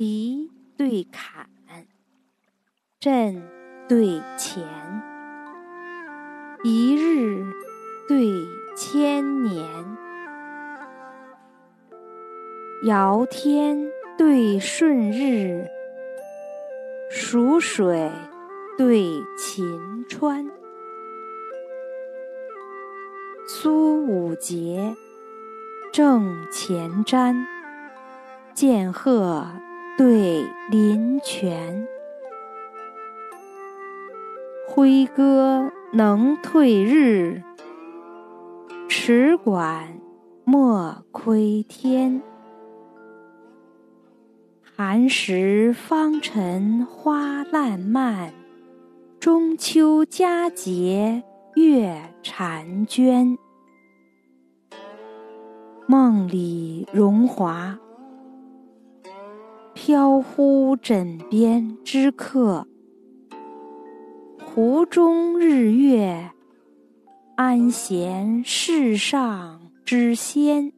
犁对坎，震对乾，一日对千年，尧天对舜日，蜀水对秦川，苏武节，正前瞻，涧壑对林泉，挥戈能退日，持管莫窥天，寒食方尘花烂漫，中秋佳节月婵娟，梦里荣华，飘忽枕边之客，湖中日月，安闲世上之仙。